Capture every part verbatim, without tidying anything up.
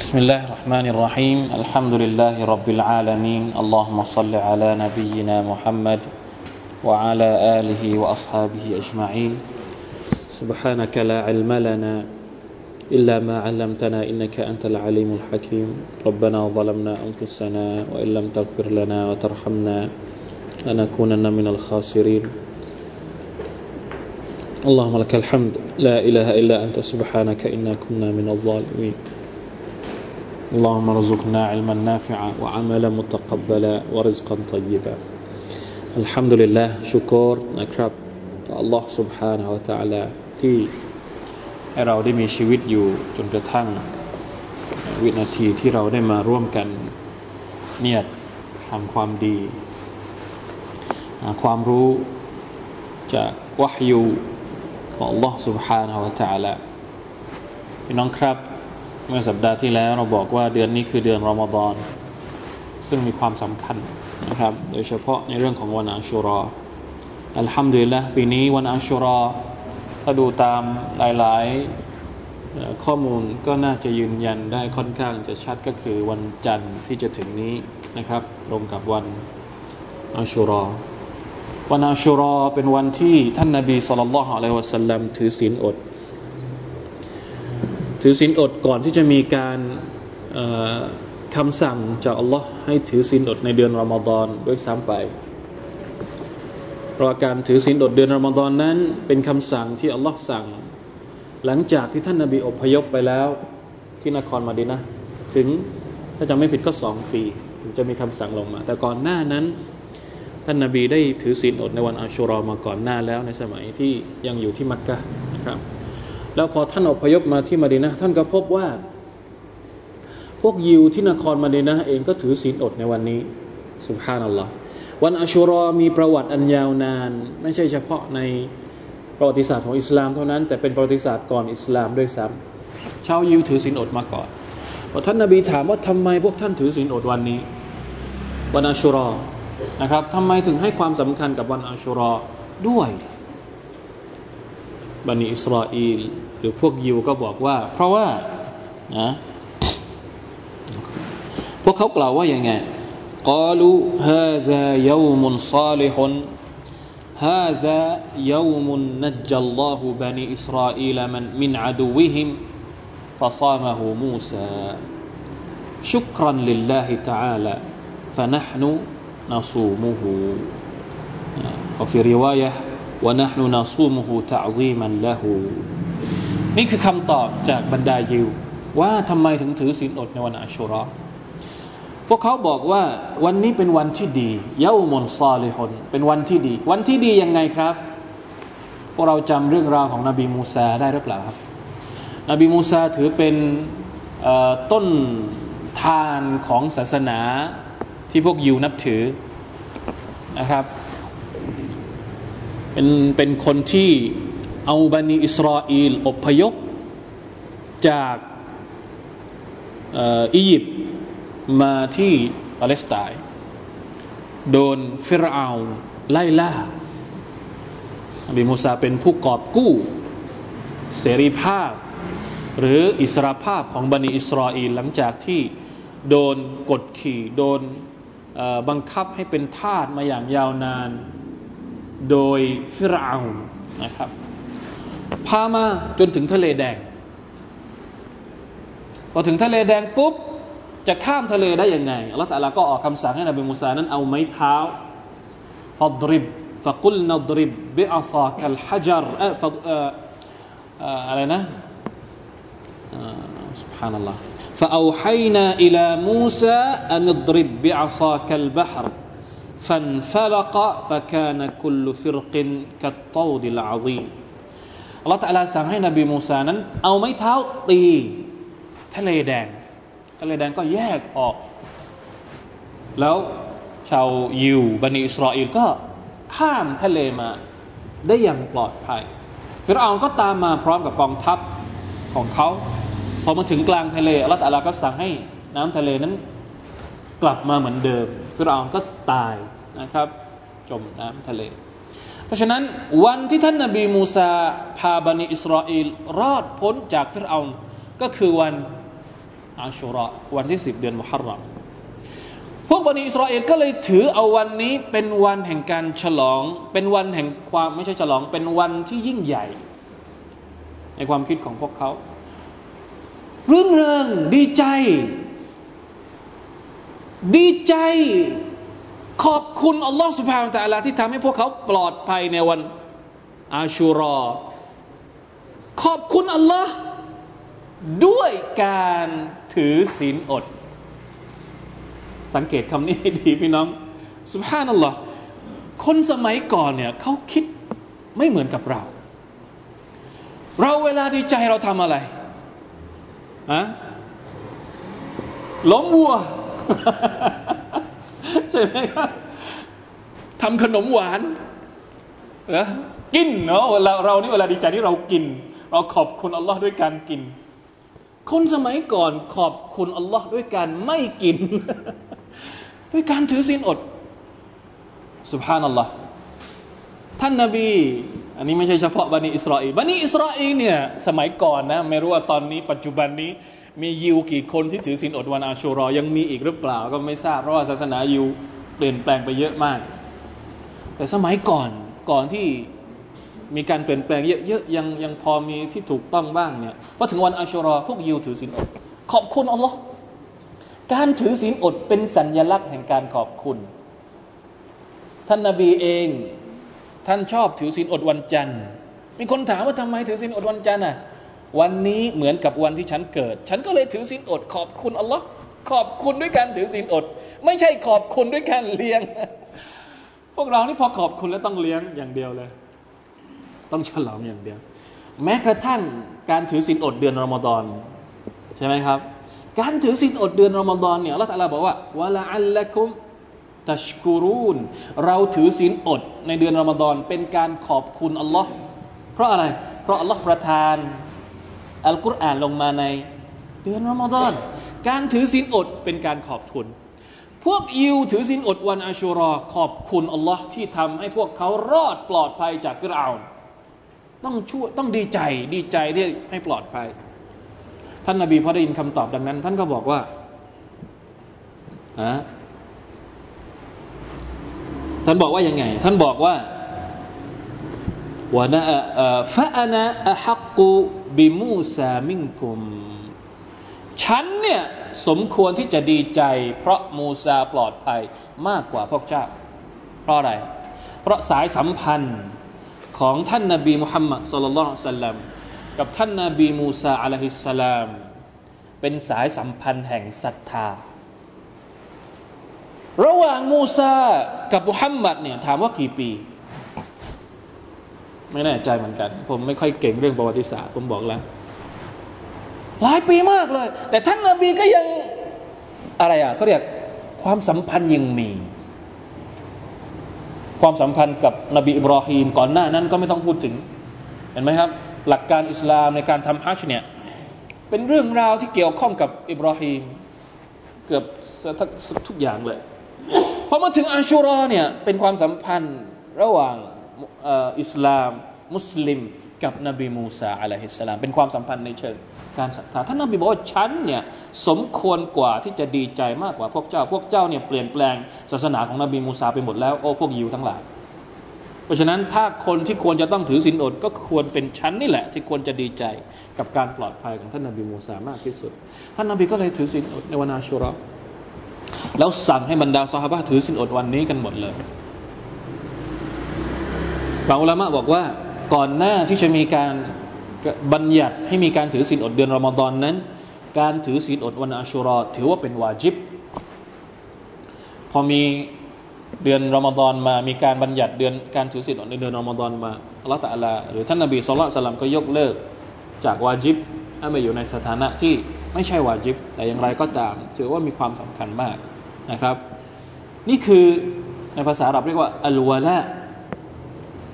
بسم الله الرحمن الرحيم الحمد لله رب العالمين اللهم صل على نبينا محمد وعلى آله وأصحابه أجمعين سبحانك لا علم لنا إلا ما علمتنا إنك أنت العليم الحكيم ربنا ظلمنا أنفسنا وإن لم تغفر لنا وترحمنا لنكونن من الخاسرين اللهم لك الحمد لا إله إلا أنت سبحانك إنا كنا من الظالمين اللهم ارزقنا علما نافعا وعملا متقبلا ورزقا طيبا الحمد لله ชูกรนะครับต่อ Allah سبحانه และ تعالى ที่ให้เราได้มีชีวิตอยู่จนกระทั่งวินาทีที่เราได้มาร่วมกันเนียดทำความดีหาความรู้จากวะฮยูของ Allah سبحانه และ تعالى พี่น้องครับเมื่อสัปดาห์ที่แล้วเราบอกว่าเดือนนี้คือเดือนรอมฎอนซึ่งมีความสำคัญนะครับโดยเฉพาะในเรื่องของวันอัชชูรออัลฮัมดุลิลละห์ปีนี้วันอัชชูรอถ้าดูตามหลายๆข้อมูลก็น่าจะยืนยันได้ค่อนข้างจะชัดก็คือวันจันทร์ที่จะถึงนี้นะครับตรงกับวันอัชชูรอวันอัชชูรอเป็นวันที่ท่านนบีศ็อลลัลลอฮุอะลัยฮิวะซัลลัมถือศีลอดถือศีลอดก่อนที่จะมีการคำสั่งจากอัลลอฮ์ให้ถือศีลอดในเดือนรอมฎอนด้วยซ้ำไปเพราะการถือศีลอดเดือนรอมฎอนนั้นเป็นคำสั่งที่อัลลอฮ์สั่งหลังจากที่ท่านนบีอพยพไปแล้วที่นครมะดีนะห์ถึงถ้าจำไม่ผิดก็สองปีถึงจะมีคำสั่งลงมาแต่ก่อนหน้านั้นท่านนบีได้ถือศีลอดในวันอัชชูรอมาก่อนหน้าแล้วในสมัยที่ยังอยู่ที่มักกะห์นะครับแล้วพอท่านอพยพมาที่มะดีนะห์ท่านก็พบว่าพวกยิวที่นครมะดีนะห์เองก็ถือศีลอดในวันนี้ซุบฮานัลลอฮ์วันอัชชูรอมีประวัติอันยาวนานไม่ใช่เฉพาะในประวัติศาสตร์ของอิสลามเท่านั้นแต่เป็นประวัติศาสตร์ก่อนอิสลามด้วยซ้ำชาวยิวถือศีลอดมาก่อนพอท่านนบีถามว่าทำไมพวกท่านถือศีลอดวันนี้วันอัชชูรอนะครับทำไมถึงให้ความสำคัญกับวันอัชชูรอด้วยบันิอิสราเอลหรือพวกยิวก็บอกว่าเพราะว่านะพวกเขากล่าวว่าอย่างไงกอลูฮาซายอมุนซาลิฮุนฮาซายอมุนนัจญัลลอฮุบันิอิสราเอลมันมินอดุวิฮิมฟะซามะฮูมูซาชุกรันลิลลาฮิตะอาลาฟะนะห์นูนะซูมุฮูวะฟีริวายะห์ونحن نصومه تعظيما له นี่คือคำตอบจากบรรดายิวว่าทำไมถึงถือศีลอดในวันอัชชูรอพวกเขาบอกว่าวันนี้เป็นวันที่ดีเยามุนซาลิฮุนเป็นวันที่ดีวันที่ดียังไงครับพวกเราจำเรื่องราวของนบีมูซาได้หรือเปล่าครับนบีมูซาถือเป็นต้นทานของศาสนาที่พวกยิวนับถือนะครับเป็นเป็นคนที่เอาบันิอิสราเอลอพยพจากเอ่ออียิปต์มาที่ปาเลสไตน์โดนฟิรเอาน์ไล่ล่านบีมูซาเป็นผู้กอบกู้เสรีภาพหรืออิสรภาพของบันิอิสราเอลหลังจากที่โดนกดขี่โดนเอ่อบังคับให้เป็นทาสมาอย่างยาวนานโดยฟิรเอาน์นะครับพามาจนถึงทะเลแดงพอถึงทะเลแดงปุ๊บจะข้ามทะเลได้ยังไงอัลเลาะห์ตะอาลาก็ออกคำสั่งให้นบีมูซานั้นเอาไม้เท้าฟัดริบฟะกุลนัดริบบิอัศากัลฮะญัรเอ่อฟะเอ่ออะไรนะเอ่อซุบฮานัลลอฮ์ฟะเอาฮัยนาอิลามูซาอันดริบบิอัศากัลบะฮรفانفلق فكان كل فرق كالطود العظيم อัลเลาะห์ตะอาลาสั่งให้นบีมูซานั้นเอาไม้เท้าตีทะเลแดงทะเลแดงก็แยกออกแล้วชาวยิวบันิอิสราเอลก็ข้ามทะเลมาได้อย่างปลอดภัยฟิรเอาน์ก็ตามมาพร้อมกับกองทัพของเขาพอมาถึงกลางทะเลอัลเลาะห์ตะอาลาก็สั่งให้น้ำทะเลนั้นกลับมาเหมือนเดิมฟิรเอาน์ก็ตายนะครับจมน้ำทะเลเพราะฉะนั้นวันที่ท่านนบีมูซาพาบันิอิสราเอลรอดพ้นจากฟิรเอาน์ก็คือวัน อาชุราวันที่สิบเดือนมุฮัรรอมพวกบนีอิสราเอลก็เลยถือเอาวันนี้เป็นวันแห่งการฉลองเป็นวันแห่งความไม่ใช่ฉลองเป็นวันที่ยิ่งใหญ่ในความคิดของพวกเขารื่นเริงดีใจดีใจขอบคุณอัลลอฮฺซุบฮานะฮูวะตะอาลาที่ทำให้พวกเขาปลอดภัยในวันอาชูรอขอบคุณอัลลอฮฺด้วยการถือศีลอดสังเกตคำนี้ดีพี่น้องซุบฮานัลลอฮฺคนสมัยก่อนเนี่ยเขาคิดไม่เหมือนกับเราเราเวลาดีใจเราทำอะไรฮะล้มวัวใช่ไหมครับทำขนมหวานนะกินเนาะเวลาเรานี่เวลาดีใจที่เรากินเราขอบคุณอัลลอฮ์ด้วยการกินคนสมัยก่อนขอบคุณอัลลอฮ์ด้วยการไม่กินด้วยการถือศีลอดซุบฮานัลลอฮ์ท่านนบีอันนี้ไม่ใช่เฉพาะบันิอิสราเอลบันิอิสราเอลเนี่ยสมัยก่อนนะไม่รู้ว่าตอนนี้ปัจจุบันนี้มียิวกี่คนที่ถือศีลอดวันอาชูรอยังมีอีกหรือเปล่าก็ไม่ทราบเพราะว่าศาสนายิวเปลี่ยนแปลงไปเยอะมากแต่สมัยก่อนก่อนที่มีการเปลี่ยนแปลงเยอะๆยังยังพอมีที่ถูกต้องบ้างเนี่ยพอถึงวันอาชูรอพวกยิวถือศีลอดขอบคุณอัลลอฮ์การถือศีลอดเป็นสัญลักษณ์แห่งการขอบคุณท่านนบีเองท่านชอบถือศีลอดวันจันทร์มีคนถามว่าทำไมถือศีลอดวันจันทร์อ่ะวันนี้เหมือนกับวันที่ฉันเกิดฉันก็เลยถือศีลอดขอบคุณอัลลอฮ์ขอบคุณด้วยการถือศีลอดไม่ใช่ขอบคุณด้วยการเลี้ยงพวกเรานี่พอขอบคุณแล้วต้องเลี้ยงอย่างเดียวเลยต้องฉลองอย่างเดียวแม้กระทั่งการถือศีลอดเดือนรอมฎอนใช่ไหมครับการถือศีลอดเดือนรอมฎอนเนี่ยอัลลอฮ์ตะอาลาบอกว่าวะลาอัลละกุมตัชกูรูนเราถือศีลอดในเดือนรอมฎอนเป็นการขอบคุณอัลลอฮ์เพราะอะไรเพราะอัลลอฮ์ประทานอัลกุรอานลงมาในเดือนรอมฎอนการถือศีลอดเป็นการขอบคุณพวกยิวถือศีลอดวันอาชูรอขอบคุณอัลลอฮ์ที่ทำให้พวกเขารอดปลอดภัยจากฟิรเอาน์ต้องช่วยต้องดีใจดีใจที่ให้ปลอดภัยท่านนบีพอได้ยินคำตอบดังนั้นท่านก็บอกว่าอะท่านบอกว่ายังไงท่านบอกว่าวะนะฟะอะนะอะฮักกุบิมูซามินกุมฉันเนี่ยสมควรที่จะดีใจเพราะมูซาปลอดภัยมากกว่าพวกเจ้าเพราะอะไรเพราะสายสัมพันธ์ของท่านนบีมุฮัมมัดศ็อลลัลลอฮุอะลัยฮิวะซัลลัมกับท่านนบีมูซาอะลัยฮิสสลามเป็นสายสัมพันธ์แห่งศรัทธาระหว่างมูซากับมุฮัมมัดเนี่ยถามว่ากี่ปีไม่แน่ใจเหมือนกันผมไม่ค่อยเก่งเรื่องประวัติศาสตร์ผมบอกแล้วหลายปีมากเลยแต่ท่านนบีก็ยังอะไรอ่ะเขาเรียกความสัมพันธ์ยังมีความสัมพันธ์กับนบีอิบรอฮีมก่อนหน้านั้นก็ไม่ต้องพูดถึงเห็นไหมครับหลักการอิสลามในการทำฮัจญ์เนี่ยเป็นเรื่องราวที่เกี่ยวข้องกับอิบรอฮีมเกือบทุกอย่างเลยพอมาถึงอาชูรอเนี่ยเป็นความสัมพันธ์ระหว่างอิสลามมุสลิมกับนบีมูซาอะลัยฮิสสลามเป็นความสัมพันธ์ในเชิงการศรัทธาท่านนบีบอกว่าฉันเนี่ยสมควรกว่าที่จะดีใจมากกว่าพวกเจ้าพวกเจ้าเนี่ยเปลี่ยนแปลงศาสนาของนบีมูซาไปหมดแล้วโอ้พวกยิวทั้งหลายเพราะฉะนั้นถ้าคนที่ควรจะต้องถือศีลอดก็ควรเป็นฉันนี่แหละที่ควรจะดีใจกับการปลอดภัยของท่านนบีมูซามากที่สุดท่านนบีก็เลยถือศีลอดในวันอาชุรอแล้วสั่งให้บรรดาซอฮาบะห์ถือศีลอดวันนี้กันหมดเลยบางอุลามะบอกว่าก่อนหน้าที่จะมีการบัญญัติให้มีการถือศีลอดเดือนรอมฎอนนั้นการถือศีลอดวันอาชุรอถือว่าเป็นวาญิบพอมีเดือนรอมฎอนมามีการบัญญัติเดือนการถือศีลอดในเดือนรอมฎอนมาอัลลอฮฺตะอาลาหรือท่านนบีศ็อลลัลลอฮุอะลัยฮิวะซัลลัมก็ยกเลิกจากวาญิบถ้ามาอยู่ในสถานะที่ไม่ใช่วาญิบแต่อย่างไรก็ตามถือว่ามีความสำคัญมากนะครับนี่คือในภาษาอาหรับเรียกว่าอัลวะลา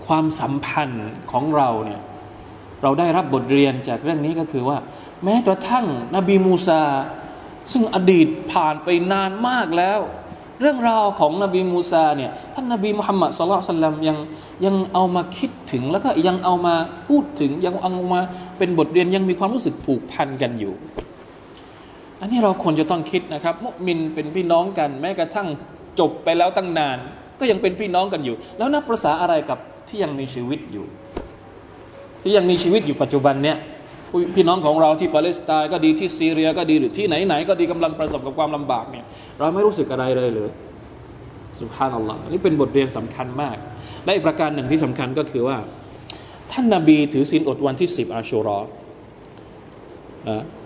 ความสัมพันธ์ของเราเนี่ยเราได้รับบทเรียนจากเรื่องนี้ก็คือว่าแม้กระทั่งนบีมูซาซึ่งอดีตผ่านไปนานมากแล้วเรื่องราวของนบีมูซาเนี่ยท่านนบีมุฮัมมัดศ็อลลัลลอฮุอะลัยฮิวะซัลลัมยังยังเอามาคิดถึงแล้วก็ยังเอามาพูดถึงยังเอามาเป็นบทเรียนยังมีความรู้สึกผูกพันกันอยู่ อันนี้เราควรจะต้องคิดนะครับมุมินเป็นพี่น้องกันแม้กระทั่งจบไปแล้วตั้งนานก็ยังเป็นพี่น้องกันอยู่แล้วนับประสาอะไรกับที่ยังมีชีวิตอยู่ที่ยังมีชีวิตอยู่ปัจจุบันเนี่ยพี่น้องของเราที่ปาเลสไตน์ก็ดีที่ซีเรียก็ดีหรือที่ไหนๆก็ดีกำลังประสบกับความลำบากเนี่ยเราไม่รู้สึกอะไรเลยหรือซุบฮานัลลอฮ์นี่เป็นบทเรียนสำคัญมากและอีกประการหนึ่งที่สำคัญก็คือว่าท่านนบีถือศีลอดวันที่สิบอาชูรอ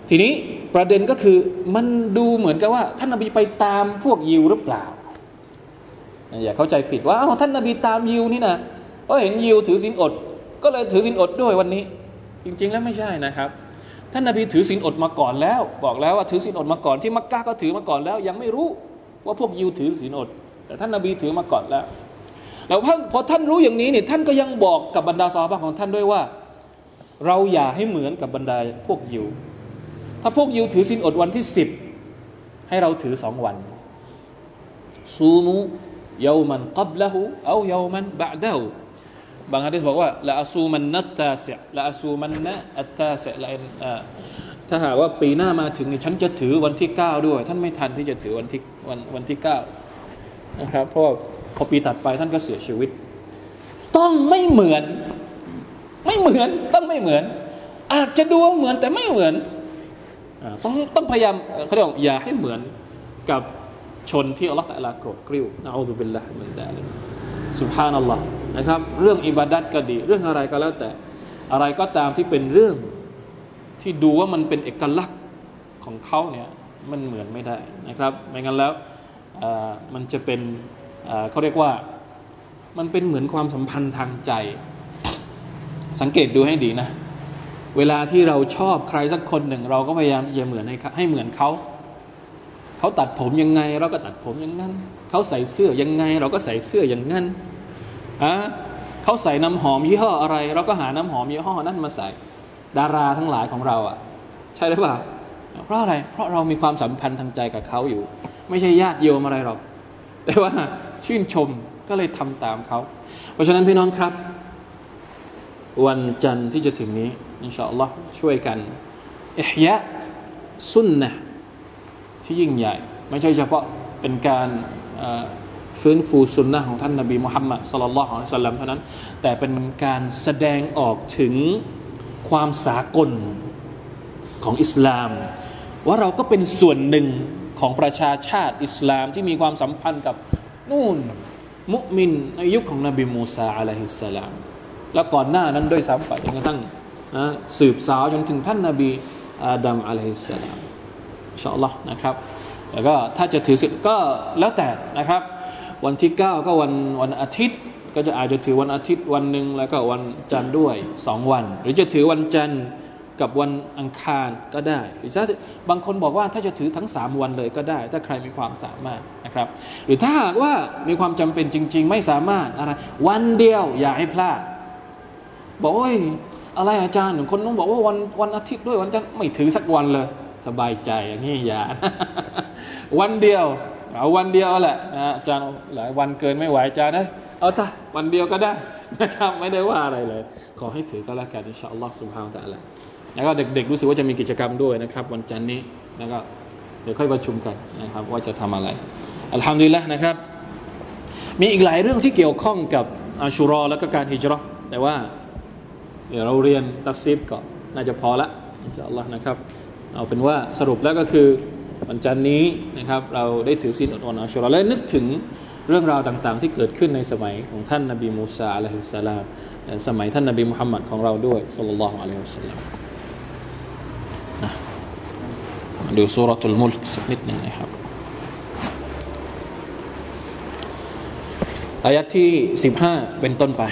ทีนี้ประเด็นก็คือมันดูเหมือนกับว่าท่านนบีไปตามพวกยิวหรือเปล่าอย่าเข้าใจผิดว่าท่านนบีตามยิวนี่นะเพราะเห็นยิวถือศีลอดก็เลยถือศีลอดด้วยวันนี้จริงๆแล้วไม่ใช่นะครับท่านนบีถือศีลอดมาก่อนแล้วบอกแล้วว่าถือศีลอดมาก่อนที่มักกะห์ก็ถือมาก่อนแล้วยังไม่รู้ว่าพวกยิวถือศีลอดแต่ท่านนบีถือมาก่อนแล้วแล้วพอท่านรู้อย่างนี้เนี่ยท่านก็ยังบอกกับบรรดาซอฮาบะห์ของท่านด้วยว่าเราอย่าให้เหมือนกับบรรดาพวกยิวถ้าพวกยิวถือศีลอดวันที่สิบให้เราถือสองวันซูมูยอมันกับละหูเอายอมันบะดะหูบางฮะดิษบอกว่าละอซูมันนัตตาเสะละอซูมันนะอัตตาเสะละถ้าหากว่าปีหน้ามาถึงเนี่ยฉันจะถือวันที่เก้าด้วยท่านไม่ทันที่จะถือวันที่วันวันที่เก้านะครับเพราะพอปีถัดไปท่านก็เสียชีวิตต้องไม่เหมือนไม่เหมือนต้องไม่เหมือนอาจจะดูเหมือนแต่ไม่เหมือนต้องต้องพยายามเขาเรียกอย่าให้เหมือนกับชนที่อัลเลาะห์ตะอาลาโกรธกริ้วนะอูซุบิลลาฮิมินซาลิกซุบฮานัลลอฮ์นะครับเรื่องอิบาดัตก็ดีเรื่องอะไรก็แล้วแต่อะไรก็ตามที่เป็นเรื่องที่ดูว่ามันเป็นเอกลักษณ์ของเขาเนี่ยมันเหมือนไม่ได้นะครับไม่งั้นแล้วมันจะเป็นเขาเรียกว่ามันเป็นเหมือนความสัมพันธ์ทางใจสังเกตดูให้ดีนะเวลาที่เราชอบใครสักคนหนึ่งเราก็พยายามที่จะเหมือนให้ให้เหมือนเขาเขาตัดผมยังไงเราก็ตัดผมอย่างนั้นเขาใส่เสื้อยังไงเราก็ใส่เสื้ออย่างนั้นอ่ะเขาใส่น้ำหอมยี่ห้ออะไรเราก็หาน้ำหอมยี่ห้อนั้นมาใส่ดาราทั้งหลายของเราอ่ะใช่หรือเปล่าเพราะอะไรเพราะเรามีความสัมพันธ์ทางใจกับเขาอยู่ไม่ใช่ญาติโยมอะไรหรอกแต่ว่าชื่นชมก็เลยทำตามเขาเพราะฉะนั้นพี่น้องครับวันจันทร์ที่จะถึงนี้อินชาอัลลอฮ์ช่วยกันอิฮยะซุนนะห์ที่ยิ่งใหญ่ไม่ใช่เฉพาะเป็นการฟื้นฟูซุนนะห์ของท่านนบีมุฮัมมัดศ็อลลัลลอฮุอะลัยฮิวะซัลลัมเท่านั้นแต่เป็นการแสดงออกถึงความสากลของอิสลามว่าเราก็เป็นส่วนหนึ่งของประชาชาติอิสลามที่มีความสัมพันธ์กับนู่นมุมินในยุค ของนบีมูซาอะลัยฮิสสลามและก่อนหน้านั้นด้วยซ้ำไปจนกระทั่งสืบสาวจนถึงท่านนบีอาดัมอะลัยฮิสสลามอินชาอัลลอฮ์นะครับแล้วก็ถ้าจะถือศีลก็แล้วแต่นะครับวันที่เก้าก็วันวันอาทิตย์ก็จะอาจจะถือวันอาทิตย์วันนึงแล้วก็วันจันทร์ด้วยสองวันหรือจะถือวันจันทร์กับวันอังคารก็ได้หรือถ้าบางคนบอกว่าถ้าจะถือทั้งสามวันเลยก็ได้ถ้าใครมีความสามารถนะครับหรือถ้าหากว่ามีความจำเป็นจริงๆไม่สามารถอะไรวันเดียวอย่าให้พลาดบอกโอ้ยอะไรอาจารย์คนนึงบอกว่าวันวันอาทิตย์ด้วยวันจันทร์ไม่ถือสักวันเลยสบายใจอย่างนี้อย่าวันเดียวเอาวันเดียวแหละนะอาจารย์หลายวันเกินไม่ไหวอาจารย์นะเอาตะวันเดียวก็ได้นะครับไม่ได้ว่าอะไรเลยขอให้ถือก็แล้วกันอินชาอัลลอฮฺซุบฮานะฮูวะตะอาลาแล้วก็เด็กๆรู้สึกว่าจะมีกิจกรรมด้วยนะครับวันจันทร์นี้แล้วก็เดี๋ยวค่อยประชุมกันนะครับว่าจะทำอะไรอัลฮัมดุลิลละห์นะครับมีอีกหลายเรื่องที่เกี่ยวข้องกับอาชูรอแล้วก็การฮิจเราะห์แต่ว่าเดี๋ยวเราเรียนตัฟซีรก่อนน่าจะพอละอินชาอัลลอฮฺนะครับเอาเป็นว่าสรุปแล้วก็คือวันจันทร์นี้นะครับเราได้ถือศีลอดวันอาชูรอและนึกถึงเรื่องราวต่างๆที่เกิดขึ้นในสมัยของท่านนบีมูซาอะลัยฮิสสลามและสมัยท่านนบีมุฮัมมัดของเราด้วยศ็อลลัลลอฮุอะลัยฮิวะซัลลัมนะมาดูซูเราะตุลมุลกสักนิดหนึ่งนะครับอายะห์ที่สิบห้าเป็นต้นไป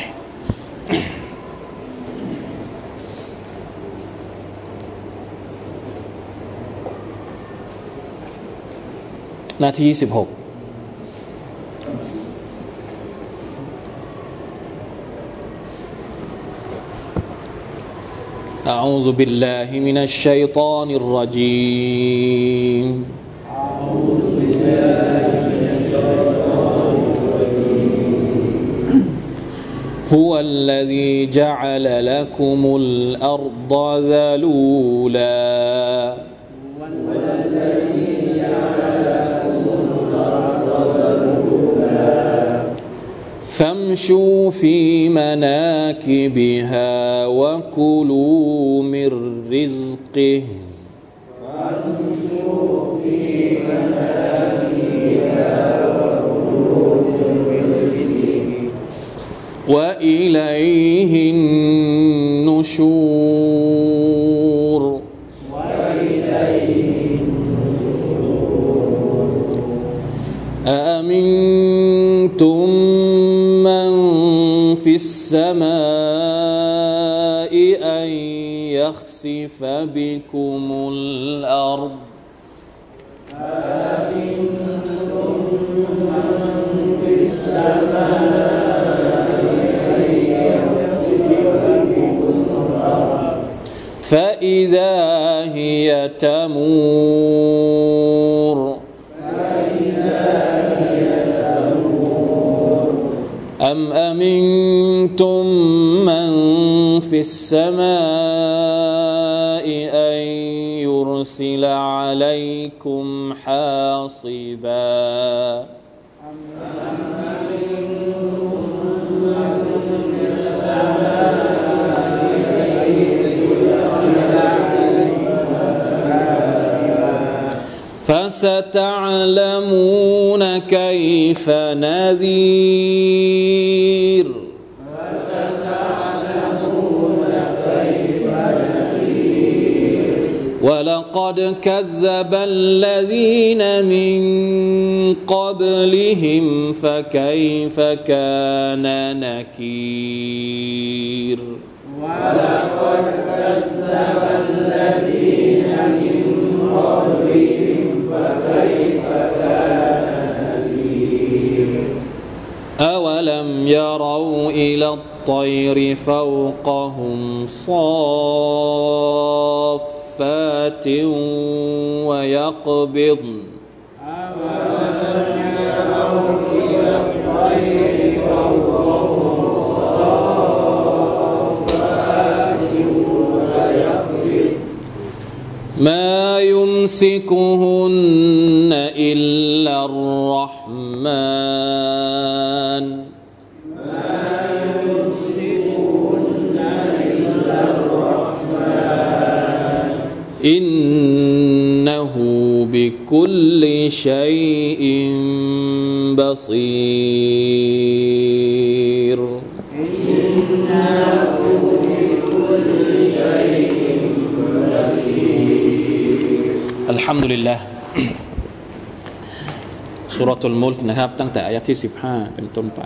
นาทีสิบหกอะอูซุบิลลาฮิมินัชชัยฏอนิรเราะญีมอะอูซุบิลลาฮิมินัชชัยฏอนิรเราะญีมฮุวัลละซีญะอะละละกุมุลอัรฎะซะลูลา وامشوا في مناكبها وكلوا من رزقه وإليه النشور أأمنتم من في السماء أن يخسف بكم الأرض أأمنتم من في السماء فإذا هي تمور أم أمنتم من في السماء أن يرسل عليكم حاصبا فستعلمون كيف نذير فستعلمون كيف نذير ولقد كذب الذين من قبلهم فكيف كان نكير ولقد كذب الذين من قبلهم أولم يروا إلى الطير فوقهم صافات ويقبضن أولم يروا إلى الطير فوقهم صافات ويقبضن ما يمسكهن إلا الرحمن ما يمسكهن إلا الرحمن إنه بكل شيء بصير إنه بكل شيء بصير الحمد للهซูเราะตุลมุลกนะครับตั้งแต่อายะห์ที่สิบห้าเป็นต้นไป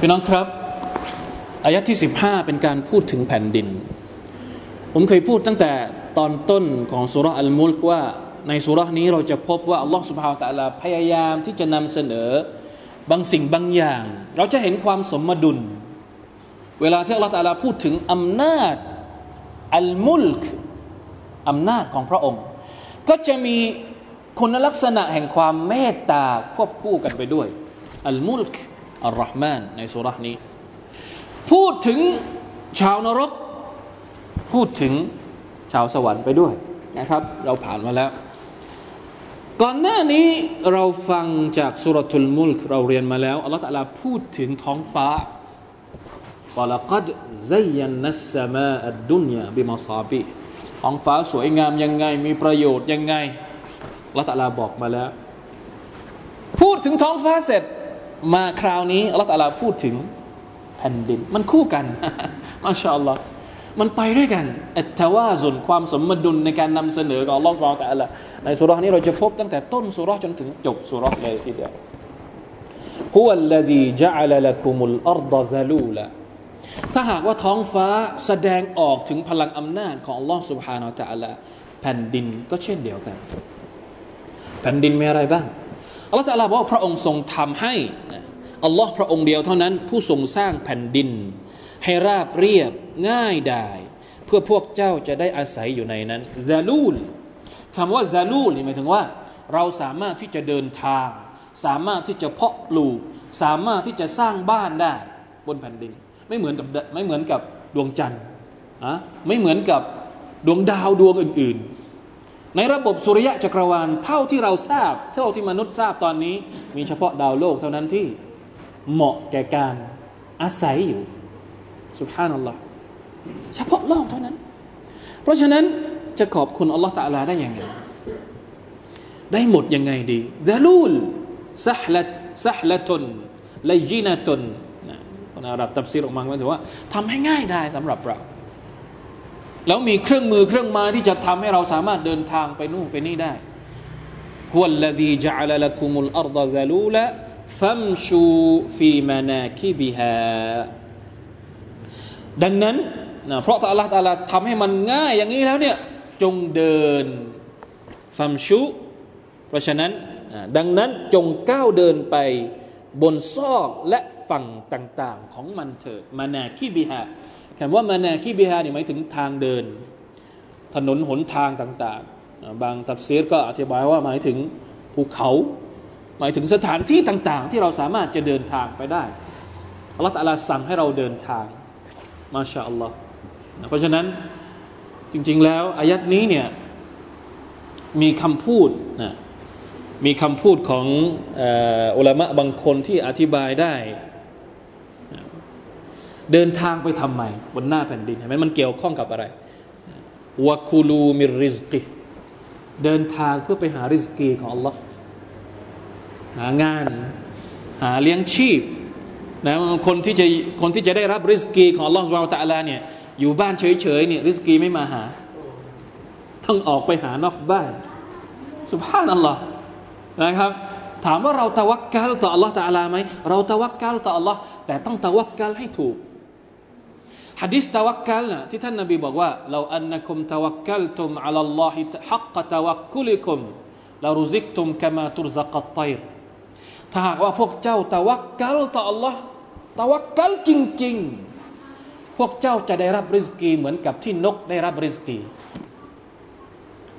พี่น้องครับอายะห์ที่สิบห้าเป็นการพูดถึงแผ่นดินผมเคยพูดตั้งแต่ตอนต้นของซูเราะห์อัลมุลกว่าในซูเราะห์นี้เราจะพบว่าอัลเลาะห์ซุบฮานะฮูวะตะอาลาพยายามที่จะนำเสนอบางสิ่งบางอย่างเราจะเห็นความสมดุลเวลาที่อัลเลาะห์ตะอาลาพูดถึงอำนาจอัลมุลกอำนาจของพระองค์ก็จะมีคุณลักษณะแห่งความเมตตาควบคู่กันไปด้วยอัลมุลกอัลเราะห์มานในซูเราะห์นี้พูดถึงชาวนรกพูดถึงชาวสวรรค์ไปด้วยนะครับเราผ่านมาแล้วก่อนหน้านี้เราฟังจากซูเราะตุลมุลกเราเรียนมาแล้วอัลเลาะห์ตะอาลาพูดถึงท้องฟ้าوَلَقَدْ زَيَّنَّا السَّمَاءَ الدُّنْيَا بِمَصَابِيحَ ท้องฟ้าสวยงามยังไงมีประโยชน์ยังไงอัลเลาะห์ตะอาลาบอกมาแล้วพูดถึงท้องฟ้าเสร็จมาคราวนี้อัลเลาะห์ตะอาลาพูดถึงแผ่นดินมันคู่กันมาชาอัลลอฮ์มันไปด้วยกันอัตตะวาซุนความสมดุลในการนำเสนอของอัลเลาะห์ซุบฮานะฮูวะตะอาลาในซูเราะห์นี้เราจะพบตั้งแต่ต้นซูเราะห์จนถึงจบซูเราะห์เลยทีเดียว هُوَ الَّذِي جَعَلَ لَكُمُ الْأَرْضَ ذَلُولًاถ้าหากว่าท้องฟ้าแสดงออกถึงพลังอำนาจของอัลเลาะห์ซุบฮานะฮูวะตะอาลาแผ่นดินก็เช่นเดียวกันแผ่นดินมีอะไรบ้างอัลเลาะห์ตะอาลาบอกว่าพระองค์ทรงทำให้อัลเลาะห์พระองค์เดียวเท่านั้นผู้ทรงสร้างแผ่นดินให้ราบเรียบง่ายดายเพื่อพวกเจ้าจะได้อาศัยอยู่ในนั้นซะลูลคำว่าซะลูลนี่หมายถึงว่าเราสามารถที่จะเดินทางสามารถที่จะเพาะปลูกสามารถที่จะสร้างบ้านได้บนแผ่นดินไม่เหมือนกับไม่เหมือนกับดวงจันทร์อะไม่เหมือนกับดวงดาวดวงอื่นๆ ในระบบสุริยะจักรวาลเท่าที่เราทราบเท่าที่มนุษย์ทราบตอนนี้มีเฉพาะดาวโลกเท่านั้นที่เหมาะแก่การอาศัยอยู่ซุบฮานัลลอฮ์เฉพาะโลกเท่านั้นเพราะฉะนั้นจะขอบคุณอัลลอฮ์ตะอาลาได้ยังไงได้หมดยังไงดีดะลูลซะห์ละซะห์ละตุนลัยยินะตุนนะคนอาหรับตัฟซีรออกมาว่าถือว่าทำให้ง่ายได้สำหรับเราแล้วมีเครื่องมือเครื่องไม้ที่จะทำให้เราสามารถเดินทางไปนู่นไปนี่ได้ฮุวัลละซีจะอะละละกุมุลอัรฎะซะลูละฟัมชูฟีมานาคิบิฮาดังนั้นนะเพราะอัลลอฮฺตะอาลาทำให้มันง่ายอย่างนี้แล้วเนี่ยจงเดินฟัมชูเพราะฉะนั้นดังนั้นจงก้าวเดินไปบนซอกและฝั่งต่างๆของมันเถิดมานาคิบิฮาคำว่ามานาคิบิฮาเนี่ยหมายถึงทางเดินถนนหนทางต่างๆบางตัฟซีรก็อธิบายว่าหมายถึงภูเขาหมายถึงสถานที่ต่างๆที่เราสามารถจะเดินทางไปได้อัลลอฮฺตะอาลาสั่งให้เราเดินทางมาชาอัลลอฮฺเพราะฉะนั้นจริงๆแล้วอายัดนี้เนี่ยมีคำพูดนะมีคำพูดของอุลามะบางคนที่อธิบายได้เดินทางไปทำไมบนหน้าแผ่นดินเห็นไหมมันเกี่ยวข้องกับอะไรวะคูลูมิริซกีเดินทางเพื่อไปหาริซกีของอัลลอฮ์หางานหาเลี้ยงชีพนะคนที่จะคนที่จะได้รับริซกีของอัลลอฮ์ซุบฮานะฮูวะตะอาลาเนี่ยอยู่บ้านเฉยๆเนี่ยริซกีไม่มาหาต้องออกไปหานอกบ้านซุบฮานัลลอฮ์นะครับถามว่าเราตะวักกัลต่ออัลลอฮ์ตะอาลาไหมเราตะวักกัลต่ออัลลอฮ์แต่ต้องตะวักกัลให้ถูกหะดีษตะวักกัลน่ะที่ท่านนบีบอกว่าเราอันนะกุมตะวักกัลตุมอะลัลลอฮิฮักกะตะวักกุลิกุมละรุซิกตุมกะมาตุรซักัตฏอยรถ้าหากว่าพวกเจ้าตะวักกัลต่ออัลลอฮ์ตะวักกัลจริงๆพวกเจ้าจะได้รับริสกีเหมือนกับที่นกได้รับริสกี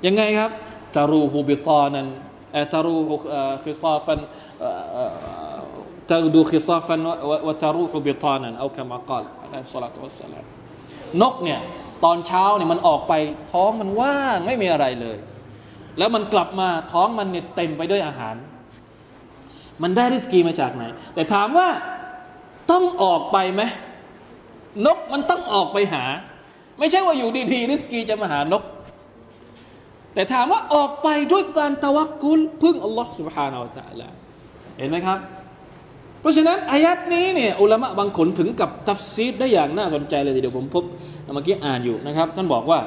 ยังไงครับตะรูฮูบิตานันอะตะรูฮูคิซาฟันตะดูคิซาฟันวะตะรูฮูบิตานันเอาคำว่ากล่าวอะลัยฮิสสลาตุวัสสลามนกเนี่ยตอนเช้าเนี่ยมันออกไปท้องมันว่างไม่มีอะไรเลยแล้วมันกลับมาท้องมันเนี่ยเต็มไปด้วยอาหารมันได้ริสกีมาจากไหนแต่ถามว่าต้องออกไปไหมนกมันต้องออกไปหาไม่ใช่ว่าอยู่ดีๆริสกีจะมาหานกแต่ถามว่าออกไปด้วยการตะวักกุลพึ่งอัลลอฮฺ سبحانه และ تعالى เห็นไหมครับเพราะฉะนั้นอายัดนี้เนี่ยอุลามะบางคนถึงกับตัฟซีรได้อย่างน่าสนใจเลยเดี๋ยวผมพบเมื่อกี้อ่านอยู่นะครับท่านบอกว่า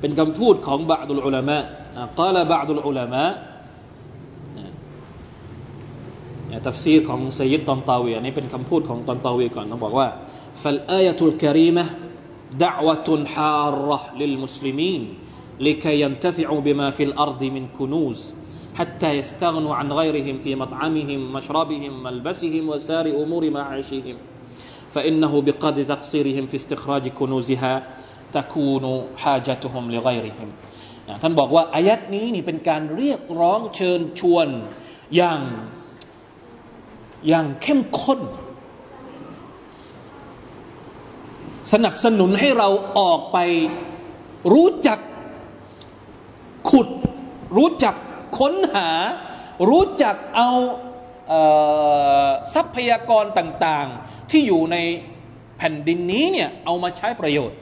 เป็นคำพูดของบะอ์ดุลอุลามะกาละบะอ์ดุลอุลามะตัฟซีรของซัยยิดตอนตาวีอันนี้เป็นคำพูดของตอนตาวีก่อนต้องบอกว่าفالآية الكريمة دعوة حارة للمسلمين لكي ينتفعوا بما في الأرض من كنوز حتى يستغنوا عن غيرهم في مطعمهم مشربهم ملبسهم وسائر أمور معاشهم فإنه بقدر تقصيرهم في استخراج كنوزها تكون حاجتهم لغيرهم ท่านบอกว่าอายัตนี้นี่เป็นการเรียกร้องเชิญชวนอย่างอย่างเข้มข้นสนับสนุนให้เราออกไปรู้จักขุดรู้จักค้นหารู้จักเอาเอ่อทรัพยากรต่างๆที่อยู่ในแผ่นดินนี้เนี่ยเอามาใช้ประโยชน์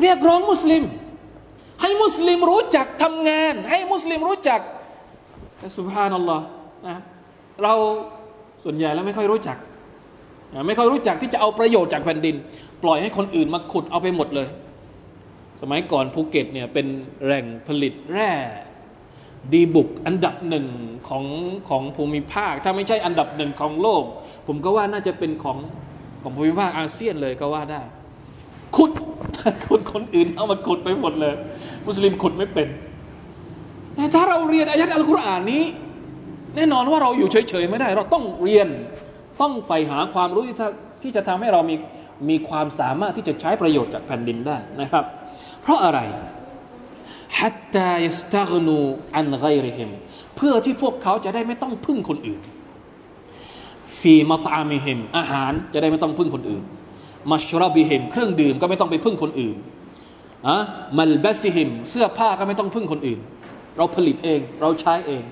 เรียกร้องมุสลิมให้มุสลิมรู้จักทำงานให้มุสลิมรู้จักซุบฮานัลลอฮ์นะเราส่วนใหญ่แล้วไม่ค่อยรู้จักไม่ค่อยรู้จักที่จะเอาประโยชน์จากแผ่นดินปล่อยให้คนอื่นมาขุดเอาไปหมดเลยสมัยก่อนภูเก็ตเนี่ยเป็นแหล่งผลิตแร่ดีบุกอันดับหนึ่งของของภูมิภาคถ้าไม่ใช่อันดับหนึ่งของโลกผมก็ว่าน่าจะเป็นของของภูมิภาคอาเซียนเลยก็ว่าได้ขุดคนคนอื่นเอามาขุดไปหมดเลยมุสลิมขุดไม่เป็นแต่ถ้าเราเรียนอายะห์อัลกุรอานนี้แน่นอนว่าเราอยู่เฉยๆไม่ได้เราต้องเรียนต้องใฝ่หาความรู้ที่จะทำให้เรามีมีความสามารถที่จะใช้ประโยชน์จากแผ่นดินได้นะครับเพราะอะไร حتى يستغنوا عن غيرهم เพื่อที่พวกเขาจะได้ไม่ต้องพึ่งคนอื่น في مطعمهم อาหารจะได้ไม่ต้องพึ่งคนอื่น مشربهم เครื่องดื่มก็ไม่ต้องไปพึ่งคนอื่น อะมัลบะซิฮิมเสื้อผ้าก็ไม่ต้องพึ่งคนอื่นเราผลิตเองเราใช้เอง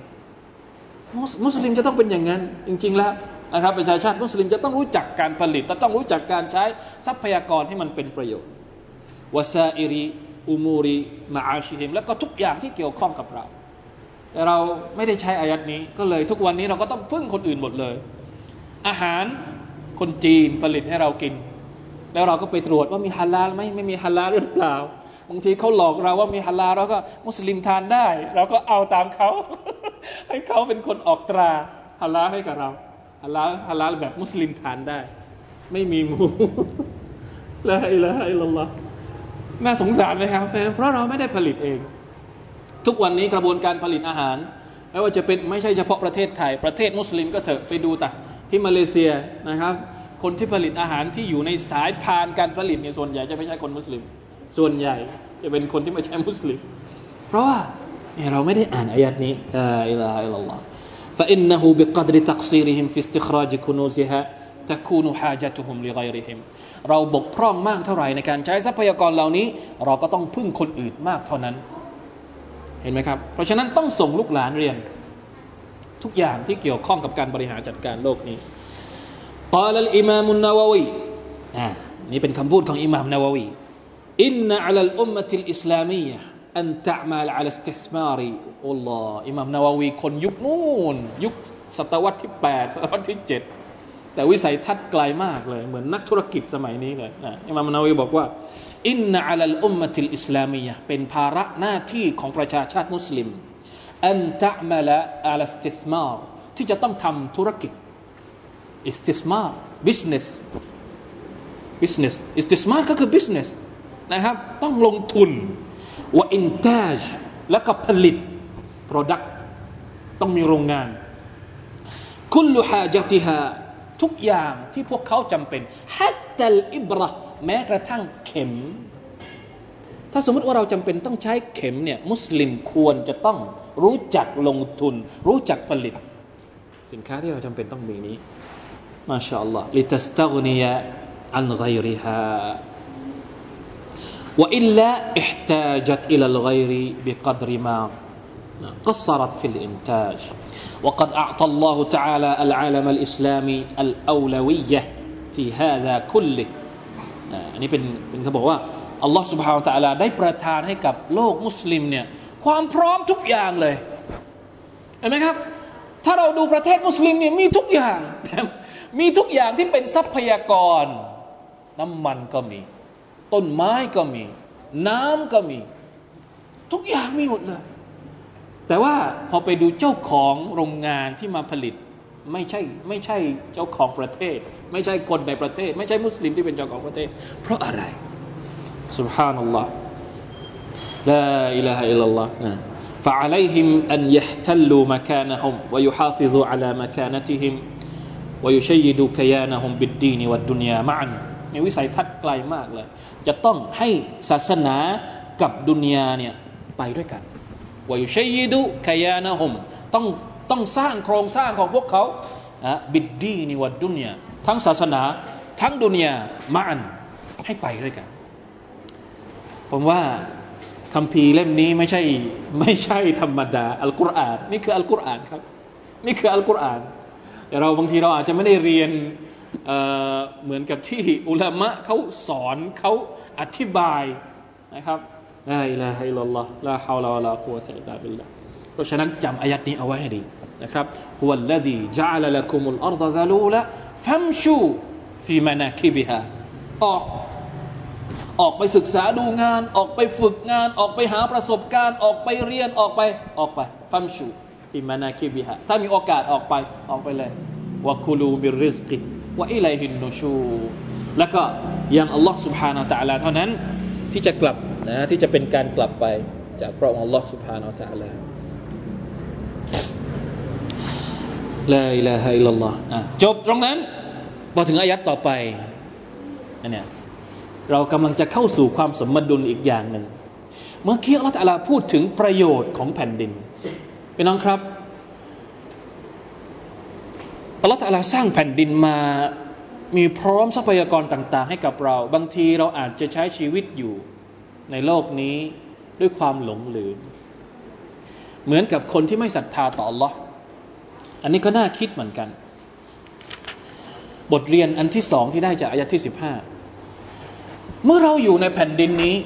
มุสลิมจะต้องเป็นอย่างนั้นจริงๆแล้วนะครับประชาชาติมุสลิมจะต้องรู้จักการผลิตและต้องรู้จักการใช้ทรัพยากรให้มันเป็นประโยชน์วะซาอิริอุมูริมาอาชิฮิมแล้วก็ทุกอย่างที่เกี่ยวข้องกับเราแต่เราไม่ได้ใช้อายัดนี้ก็เลยทุกวันนี้เราก็ต้องพึ่งคนอื่นหมดเลยอาหารคนจีนผลิตให้เรากินแล้วเราก็ไปตรวจว่ามีฮาลาลไหมไม่มีฮาลาลหรือเปล่าบางทีเขาหลอกเราว่ามีฮาลาลเราก็มุสลิมทานได้เราก็เอาตามเขาให้เขาเป็นคนออกตราฮาลาลให้กับเราฮาลาลฮาลาลแบบมุสลิมทานได้ไม่มีหมูลาอิลาฮะอิลลัลลอฮ์น่าสงสารไหมครับเพราะเราไม่ได้ผลิตเองทุกวันนี้กระบวนการผลิตอาหารไม่ว่าจะเป็นไม่ใช่เฉพาะประเทศไทยประเทศมุสลิมก็เถอะไปดูแต่ที่มาเลเซียนะครับคนที่ผลิตอาหารที่อยู่ในสายพานการผลิตเนี่ยส่วนใหญ่จะไม่ใช่คนมุสลิมส่วนใหญ่จะเป็นคนที่ไม่ใช่มุสลิมเพราะว่าเราไม่ได้อ่านอายัดนี้ลาอิลาฮะอิลลัลลอฮ์ فإنه بقدر تقصيرهم في استخراج كنوزها تكون حاجتهم لغيرهم เราบกพร่องมากเท่าไหร่ในการใช้ทรัพยากรเหล่านี้เราก็ต้องพึ่งคนอื่นมากเท่านั้นเห็นไหมครับเพราะฉะนั้นต้องส่งลูกหลานเรียนทุกอย่างที่เกี่ยวข้องกับการบริหารจัดการโลกนี้กล่าวอัลอิมามนาวาวีอ่านี่เป็นคำพูดของอิมามนาวาวีอินนะอัลอุมมะติลอิสลามียะอันตะอ์มัลอะลัสติสมารีอัลลอฮ์อิมามนาวาวีคนยุคนู้นยุคศตวรรษที่แปดศตวรรษที่เจ็ดแต่วิสัยทัศน์ไกลมากเลยเหมือนนักธุรกิจสมัยนี้เลยนะอิมามนาวาวีบอกว่าอินนะอัลอุมมะติลอิสลามียะเป็นภาระหน้าที่ของประชาชาติมุสลิมอันตะอ์มัลอะลัสติสมาร์ที่จะต้องทำธุรกิจอิสติสมาร์ business business อิสติสมาร์ก็คือ business นะครับต้องลงทุนว่า intaj แล้วก็ผลิต product ต้องมีโรงงาน kullu hajatiha ทุกอย่างที่พวกเขาจำเป็น hatta al ibra แม้กระทั่งเข็มถ้าสมมติว่าเราจำเป็นต้องใช้เข็มเนี่ยมุสลิมควรจะต้องรู้จักลงทุนรู้จักผลิตสินค้าที่เราจำเป็นต้องมีนี้มาชาอัลลอฮ์ لتستغني عن غيرها وإلا احتاجت إلى الغير بقدر ما قصرت في الإنتاج وقد أعطى الله تعالى العالم الإسلامي الأولوية في هذا كله อันนี้เป็นเป็นเขาบอกว่าอัลลอฮ์ سبحانه และ تعالى ได้ประทานให้กับโลกมุสลิมเนี่ยความพร้อมทุกอย่างเลยเห็นไหมครับถ้าเราดูประเทศมุสลิมเนี่ยมีทุกอย่างมีทุกอย่างที่เป็นทรัพยากรน้ำมันก็มีต้นไม้ก็มีน้ำก็มีทุกอย่างมีหมดเลยแต่ว่าพอไปดูเจ้าของโรงงานที่มาผลิตไม่ใช่ไม่ใช่เจ้าของประเทศไม่ใช่คนในประเทศไม่ใช่มุสลิมที่เป็นเจ้าของประเทศเพราะอะไรซุบฮานัลลอฮ์ลาอิลาฮะอิลลัลลอฮ์فعليهم أن يحتلوا مكانهم ويحافظوا على مكانتهم ويشيدوا كيانهم بالدين والدنيا معا นี่วิสัยทัศน์ไกลมากเลยจะต้องให้ศาสนากับดุนยาเนี่ยไปด้วยกัน ويشيدوا كيانهم ต้องต้องสร้างโครงสร้างของพวกเขานะบิดดีนีวัดดุนยาทั้งศาสนาทั้งดุนยามะอันให้ไปด้วยกันผมว่าคัมภีร์เล่มนี้ไม่ใช่ไม่ใช่ธรรมดาอัลกุรอานนี่คืออัลกุรอานครับนี่คืออัลกุรอานแต่เราบางทีเราอาจจะไม่ได้เรียนเอ่อเหมือนกับที่อุลามะเขาสอนเขาอธิบายนะครับลาอิลาฮะอิลลัลลอฮลาฮาวลาวะลากุวะตะอิลลาบิลลาฮ์เพราะฉะนั้นจำอายัดนี้เอาไว้ให้ดีนะครับฮุวัลละซีจะอะละละกุมุลอัรฎะซะลูละฟัมชูฟีมะนาคิบิฮาออกออกไปศึกษาดูงานออกไปฝึกงานออกไปหาประสบการณ์ออกไปเรียนออกไปออกไปฟัมชูฟิมานาคิบิฮะถ้ามีโอกาสออกไปออกไปเลยวะกูลูบิริซกิวะอิลัยฮินนูชูแล้วก็ยังอัลลอฮ์ซุบฮานะฮูวะตะอาลาเท่านั้นที่จะกลับนะที่จะเป็นการกลับไปจากพระองค์อัลลอฮ์ซุบฮานะฮูวะตะอาลาลาอิลาฮะอิลลัลลอฮอ่ะจบตรงนั้นพอถึงอายัดต่อไปอันเนี้ยเรากำลังจะเข้าสู่ความสมดุลอีกอย่างหนึ่งเมื่อกี้อัลเลาะห์ตะอาลาพูดถึงประโยชน์ของแผ่นดินพี่น้องครับอัลเลาะห์ตะอาลาสร้างแผ่นดินมามีพร้อมทรัพยากรต่างๆให้กับเราบางทีเราอาจจะใช้ชีวิตอยู่ ในโลกนี้ด้วยความหลงลืมเหมือนกับคนที่ไม่ศรัทธาต่ออัลเลาะห์อันนี้ก็น่าคิดเหมือนกันบทเรียนอันที่สองที่ได้จากอายะห์ที่สิบห้าเมื่อเราอยู่ในแผ่นดินนี้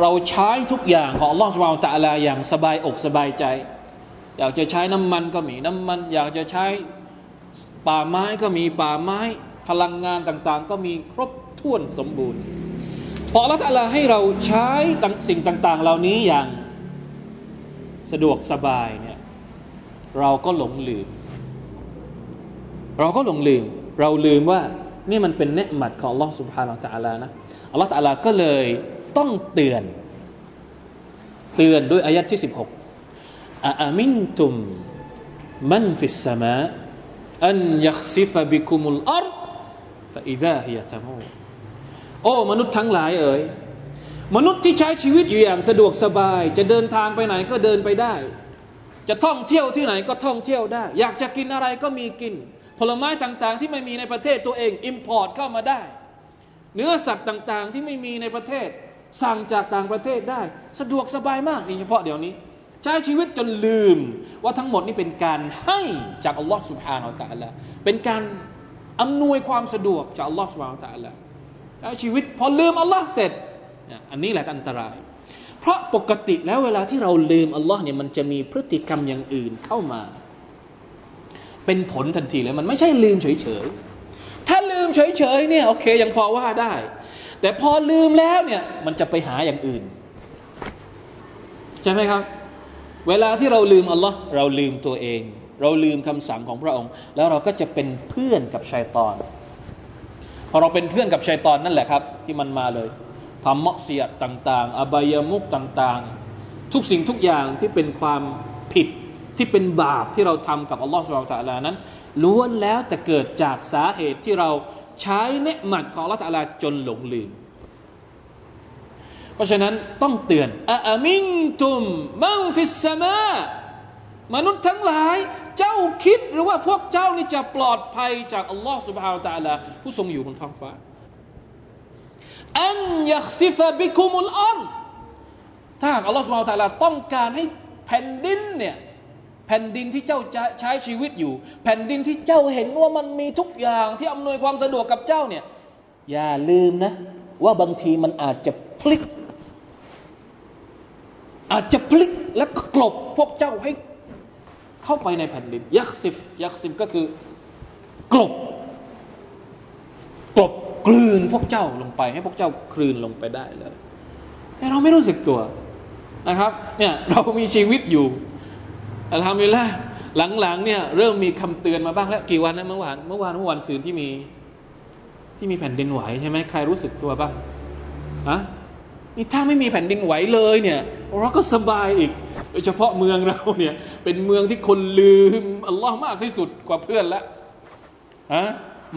เราใช้ทุกอย่างของอัลเลาะห์ซุบฮานะฮูวะตะอาลาอย่างสบายอกสบายใจอยากจะใช้น้ำมันก็มีน้ำมันอยากจะใช้ป่าไม้ก็มีป่าไม้พลังงานต่างๆก็มีครบถ้วนสมบูรณ์พออัลเลาะห์ตะอาลาให้เราใช้สิ่งต่างๆเหล่านี้อย่างสะดวกสบายเนี่ยเราก็หลงลืมเราก็หลงลืมเราลืมว่านี่มันเป็นเนืหมัดของอัลเลาะห์ซุบฮานะฮูวะตะอาลานะอัลเลาะห์ตะอาลาก็เลยต้องเตือนเตือนด้วยอายะห์ที่สิบหกอะอามินตุมมันฟิสสมาอันยักซิฟะบิกุมุลอัรฎฟะอิซาฮิยะตะมูโอ้มนุษย์ทั้งหลายเอ๋ยมนุษย์ที่ใช้ชีวิตอยู่อย่างสะดวกสบายจะเดินทางไปไหนก็เดินไปได้จะท่องเที่ยวที่ไหนก็ท่องเที่ยวได้อยากจะกินอะไรก็มีกินผลไม้ต่างๆที่ไม่มีในประเทศตัวเองอิมพอร์ตเข้ามาได้เนื้อสัตว์ต่างๆที่ไม่มีในประเทศสั่งจากต่างประเทศได้สะดวกสบายมากโดยเฉพาะเดี๋ยวนี้ใช้ชีวิตจนลืมว่าทั้งหมดนี้เป็นการให้จากอัลลอฮฺซุบฮานะฮูวะตะอาลาเป็นการอำนวยความสะดวกจากอัลลอฮฺซุบฮานะฮูวะตะอาลาใช้ชีวิตพอลืมอัลลอฮฺเสร็จอันนี้แหละอันตรายเพราะปกติแล้วเวลาที่เราลืมอัลลอฮ์เนี่ยมันจะมีพฤติกรรมอย่างอื่นเข้ามาเป็นผลทันทีเลยมันไม่ใช่ลืมเฉยๆถ้าลืมเฉยๆเนี่ยโอเคยังพอว่าได้แต่พอลืมแล้วเนี่ยมันจะไปหาอย่างอื่นใช่ไหมครับเวลาที่เราลืมอัลลอฮ์เราลืมตัวเองเราลืมคำสั่งของพระองค์แล้วเราก็จะเป็นเพื่อนกับชัยฏอนพอเราเป็นเพื่อนกับชัยฏอนนั่นแหละครับที่มันมาเลยทำมักเสียดต่างๆอบายมุขต่างๆทุกสิ่งทุกอย่างที่เป็นความผิดที่เป็นบาปที่เราทำกับอัลลอฮฺซุบฮานะฮูวะตะอาลานั้นล้วนแล้วแต่เกิดจากสาเหตุที่เราใช้เนืหมัดของอัลลอฮฺตะอาลาจนหลงลืมเพราะฉะนั้นต้องเตือนอะอามินตุมมันฟิสสมามนุษย์ทั้งหลายเจ้าคิดหรือว่าพวกเจ้านี่จะปลอดภัยจากอัลลอฮฺซุบฮานะฮูวะตะอาลาผู้ทรงอยู่บนท้องฟ้าอันยักซิฟะบิกุมุลอัรฎถ้าอัลลอฮฺซุบฮานะฮูวะตะอาลาต้องการให้แผ่นดินเนี่ยแผ่นดินที่เจ้าใช้ชีวิตอยู่แผ่นดินที่เจ้าเห็นว่ามันมีทุกอย่างที่อำนวยความสะดวกกับเจ้าเนี่ยอย่าลืมนะว่าบางทีมันอาจจะพลิกอาจจะพลิกและกลบพวกเจ้าให้เข้าไปในแผ่นดินยักซิฟยักซิฟก็คือกลบกลบกลืนพวกเจ้าลงไปให้พวกเจ้ากลืนลงไปได้เลยแต่เราไม่รู้สึกตัวนะครับเนี่ยเรามีชีวิตอยู่อัลฮัมดุลิลละห์หลังๆเนี่ยเริ่มมีคำเตือนมาบ้างแล้วกี่วันนะเมื่อวานเมื่อวานเมื่อวันซืนที่มีที่มีแผ่นดินไหวใช่ไหมใครรู้สึกตัวบ้างอะนี่ถ้าไม่มีแผ่นดินไหวเลยเนี่ยเราก็สบายอีกโดยเฉพาะเมืองเราเนี่ยเป็นเมืองที่คนลืมอัลลอฮ์มากที่สุดกว่าเพื่อนละอะ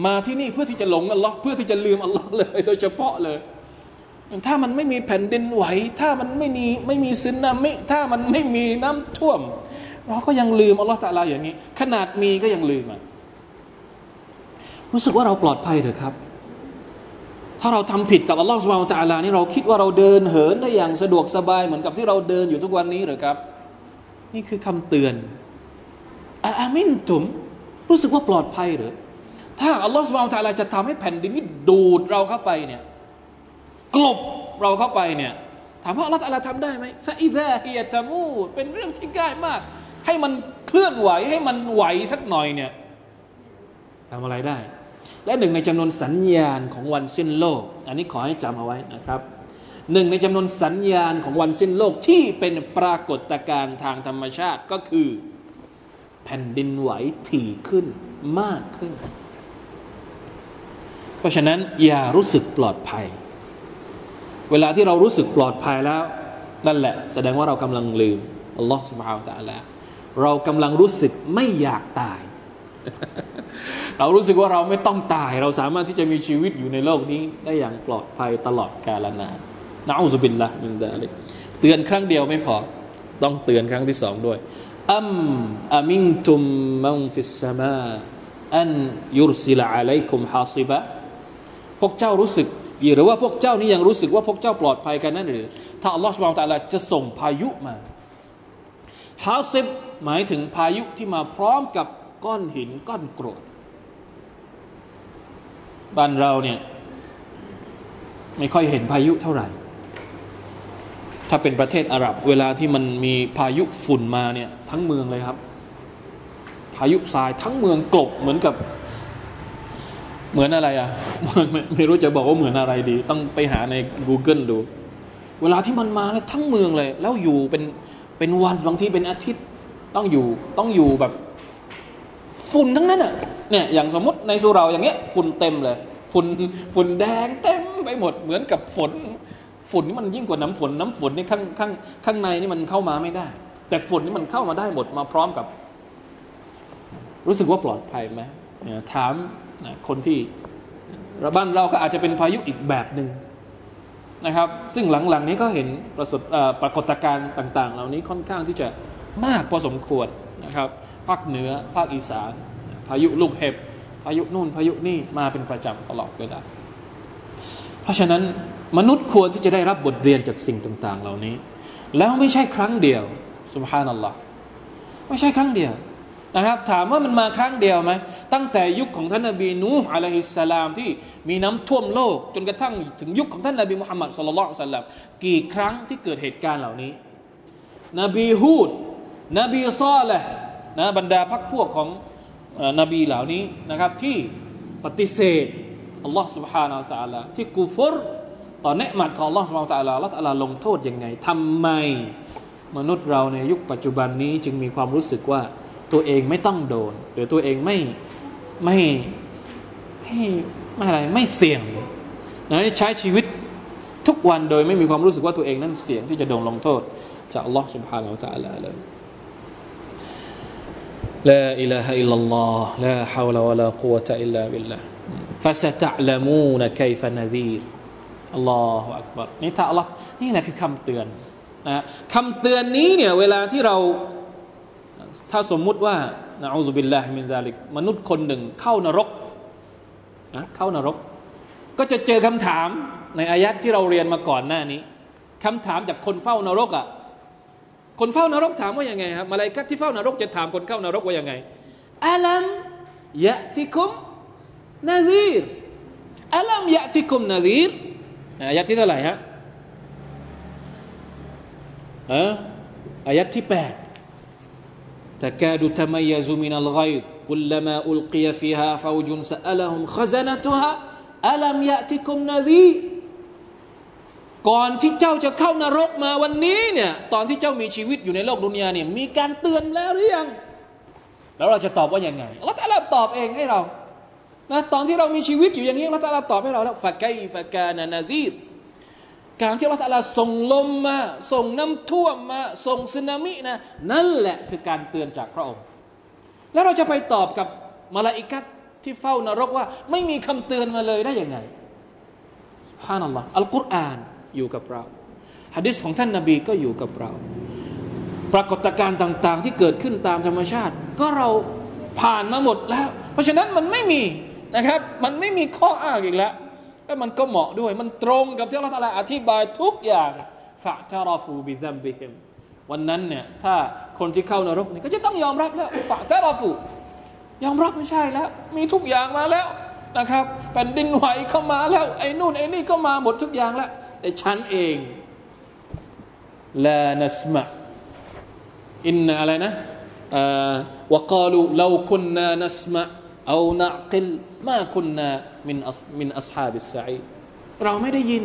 มาที่นี่เพื่อที่จะหลงอัลลอฮ์เพื่อที่จะลืมอัลลอฮ์เลยโดยเฉพาะเลยถ้ามันไม่มีแผ่นดินไหวถ้ามันไม่มีไม่มีสึนามิถ้ามันไม่มีน้ำท่วมเราก็ยังลืมอัลลอฮ์ตะอาลาอย่างนี้ขนาดมีก็ยังลืมอ่ะรู้สึกว่าเราปลอดภัยเถอะครับถ้าเราทำผิดกับอัลลอฮ์ซุบฮานะฮูวะตะอาลานี่เราคิดว่าเราเดินเหินได้อย่างสะดวกสบายเหมือนกับที่เราเดินอยู่ทุกวันนี้เหรอครับนี่คือคำเตือนอะอามินตุมรู้สึกว่าปลอดภัยเหรอถ้าอัลลอฮ์ซุบฮานะฮูวะตะอาลาจะทำให้แผ่นดินนี้ดูดเราเข้าไปเนี่ยกลบเราเข้าไปเนี่ยถามว่าอัลลอฮ์ตะอาลาทำได้ไหมฟะอิซาฮิยะตะมูดเป็นเรื่องที่ง่ายมากให้มันเคลื่อนไหวให้มันไหวสักหน่อยเนี่ยทำอะไรได้และหนึ่งในจำนวนสัญญาณของวันสิ้นโลกอันนี้ขอให้จำเอาไว้นะครับหนึ่งในจำนวนสัญญาณของวันสิ้นโลกที่เป็นปรากฏการณ์ทางธรรมชาติก็คือแผ่นดินไหวถี่ขึ้นมากขึ้นเพราะฉะนั้นอย่ารู้สึกปลอดภัยเวลาที่เรารู้สึกปลอดภัยแล้วนั่นแหละแสดงว่าเรากำลังลืมอัลลอฮฺซุบฮานะฮูวะตะอาลาเรากำลังรู้สึกไม่อยากตายเรารู้สึกว่าเราไม่ต้องตายเราสามารถที่จะมีชีวิตอยู่ในโลกนี้ได้อย่างปลอดภัยตลอดกาลนานนะอูซุบิลละห์มินซาลิกเตือนครั้งเดียวไม่พอต้องเตือนครั้งที่สองด้วยอัมอะมินตุมมันฟิสสมาอันยุรซิลอะลัยกุมฮาซิบะพวกเจ้ารู้สึกหรือว่าพวกเจ้านี่ยังรู้สึกว่าพวกเจ้าปลอดภัยกันนั่นหรือ ถ้าอัลลอฮฺซุบฮานะฮูวะตะอาลาจะส่งพายุมาฮาซิบหมายถึงพายุที่มาพร้อมกับก้อนหินก้อนกรวดบ้านเราเนี่ยไม่ค่อยเห็นพายุเท่าไหร่ถ้าเป็นประเทศอาหรับเวลาที่มันมีพายุฝุ่นมาเนี่ยทั้งเมืองเลยครับพายุทรายทั้งเมืองกลบเหมือนกับเหมือนอะไรอ่ะไม่ไม่รู้จะบอกว่าเหมือนอะไรดีต้องไปหาใน Google ดูเวลาที่มันมาแล้วทั้งเมืองเลยแล้วอยู่เป็นเป็นวันบางทีเป็นอาทิตย์ต้องอยู่ต้องอยู่แบบฝุ่นทั้งนั้นอ่ะเนี่ยอย่างสมมติในสุเราอย่างเงี้ยฝุ่นเต็มเลยฝุ่นฝุ่นแดงเต็มไปหมดเหมือนกับฝนฝุ่นนี่มันยิ่งกว่าน้ำฝนน้ำฝนนี่ข้างข้างข้างในนี่มันเข้ามาไม่ได้แต่ฝุ่นนี่มันเข้ามาได้หมดมาพร้อมกับรู้สึกว่าปลอดภัยไหมถามคนที่บ้านเราก็อาจจะเป็นพายุอีกแบบหนึ่งนะครับซึ่งหลังๆนี้ก็เห็นประสบปรากฏการณ์ต่างๆเหล่านี้ค่อนข้างที่จะมากพอสมควรนะครับภาคเหนือภาคอีสานพายุลูกเห็บพายุนู่นพายุนี่มาเป็นประจำตลอดเวลาเพราะฉะนั้นมนุษย์ควรที่จะได้รับบทเรียนจากสิ่งต่างๆเหล่านี้แล้วไม่ใช่ครั้งเดียวซุบฮานัลลอฮ์ไม่ใช่ครั้งเดียวนะครับถามว่ามันมาครั้งเดียวไหมตั้งแต่ยุคของท่านนบีนูฮ์อะลัยฮิสสลามที่มีน้ำท่วมโลกจนกระทั่งถึงยุคของท่านนบีมุฮัมมัดศ็อลลัลลอฮุอะลัยฮิวะซัลลัมกี่ครั้งที่เกิดเหตุการณ์เหล่านี้นบีฮูดนบีซอลิหนะบรรดาพรรคพวกของนบีเหล่านี้นะครับที่ปฏิเสธอัลลอฮ์ سبحانه และ تعالى ที่กุฟรต่อเนืหมัดของอัลลอฮ์ سبحانه และ تعالى ละตะอาลาลงโทษยังไงทำไมมนุษย์เราในยุคปัจจุบันนี้จึงมีความรู้สึกว่าตัวเองไม่ต้องโดนหรือตัวเองไม่ไม่ไม่ไม่อะไรไม่เสี่ยงนะใช้ชีวิตทุกวันโดยไม่มีความรู้สึกว่าตัวเองนั้นเสี่ยงที่จะโดนลงโทษจากอัลลอฮ์ سبحانه และ تعالى เลยلا إله إلا الله لا حول ولا قوة إلا بالله فستعلمون كيف نذير الله أكبر นี่ถ้าอัลลอฮ์นี่แหละคือคำเตือนนะคำเตือนนี้เนี่ยเวลาที่เราถ้าสมมุติว่านะอูซุบิลลาฮิมินซาลิกมนุษย์คนหนึ่งเข้านรกนะเข้านรกก็จะเจอคำถามในอายะห์ที่เราเรียนมาก่อนหน้านี้คำถามจากคนเฝ้านรกอ่ะคนเฝ้านรกถามว่ายังไงครับมาลาอิกะฮ์ที่เฝ้านรกจะถามคนเข้านรกว่ายังไงอะลัมยะติกุมนะซีรอะลัมยะติกุมนะซีรอายะห์ที่เท่าไหร่ฮะฮะอายะห์ที่แปดตะกาดุตะมัยยะซุมินัลฆอยฎกุลมาอุลกิยะฟีฮาฟาวจุนซะอะละฮุมฆะซะนะตุฮาอะลัมยะติกุมนะซีรก่อนที่เจ้าจะเข้านรกมาวันนี้เนี่ยตอนที่เจ้ามีชีวิตอยู่ในโลกดุนยาเนี่ยมีการเตือนแล้วหรือยังแล้วเราจะตอบว่าอย่างไงอัลเลาะห์ตะอาลาตอบเองให้เรานะตอนที่เรามีชีวิตอยู่อย่างนี้อัลเลาะห์ตะอาลาตอบให้เราแล้วฟะไกฟะกานะนะซีรการที่อัลเลาะห์ตะอาลาส่งลมมาส่งน้ำท่วมมาส่งสึนามินะนั่นแหละคือการเตือนจากพระองค์แล้วเราจะไปตอบกับมลาอิกะฮ์ที่เฝ้านรกว่าไม่มีคำเตือนมาเลยได้ยังไงซุบฮานัลลอฮ์อัลกุรอานอยู่กับเราหะดีษของท่านนบีก็อยู่กับเราปรากฏการณ์ต่างๆที่เกิดขึ้นตามธรรมชาติก็เราผ่านมาหมดแล้วเพราะฉะนั้นมันไม่มีนะครับมันไม่มีข้ออ้างอีกแล้วแล้วมันก็เหมาะด้วยมันตรงกับที่อัลเลาะห์ตะอาลาอธิบายทุกอย่างฟะตะรอฟูบิซัมบิฮิมวันนั้นเนี่ยถ้าคนที่เข้านรกเนี่ยก็จะต้องยอมรับแล้วฟะตะรอฟูยอมรับไม่ใช่แล้วมีทุกอย่างมาแล้วนะครับแผ่นดินไหวเข้ามาแล้วไอ้นู่นไอ้นี่ก็มาหมดทุกอย่างแล้วแต่ฉันเองลานัสมะอินอะไรนะเอ่อวะกาลูลาวกุนนานัสมะเอานะกิลมากุนนามินมินอัศฮาบิสซะอีเราไม่ได้ยิน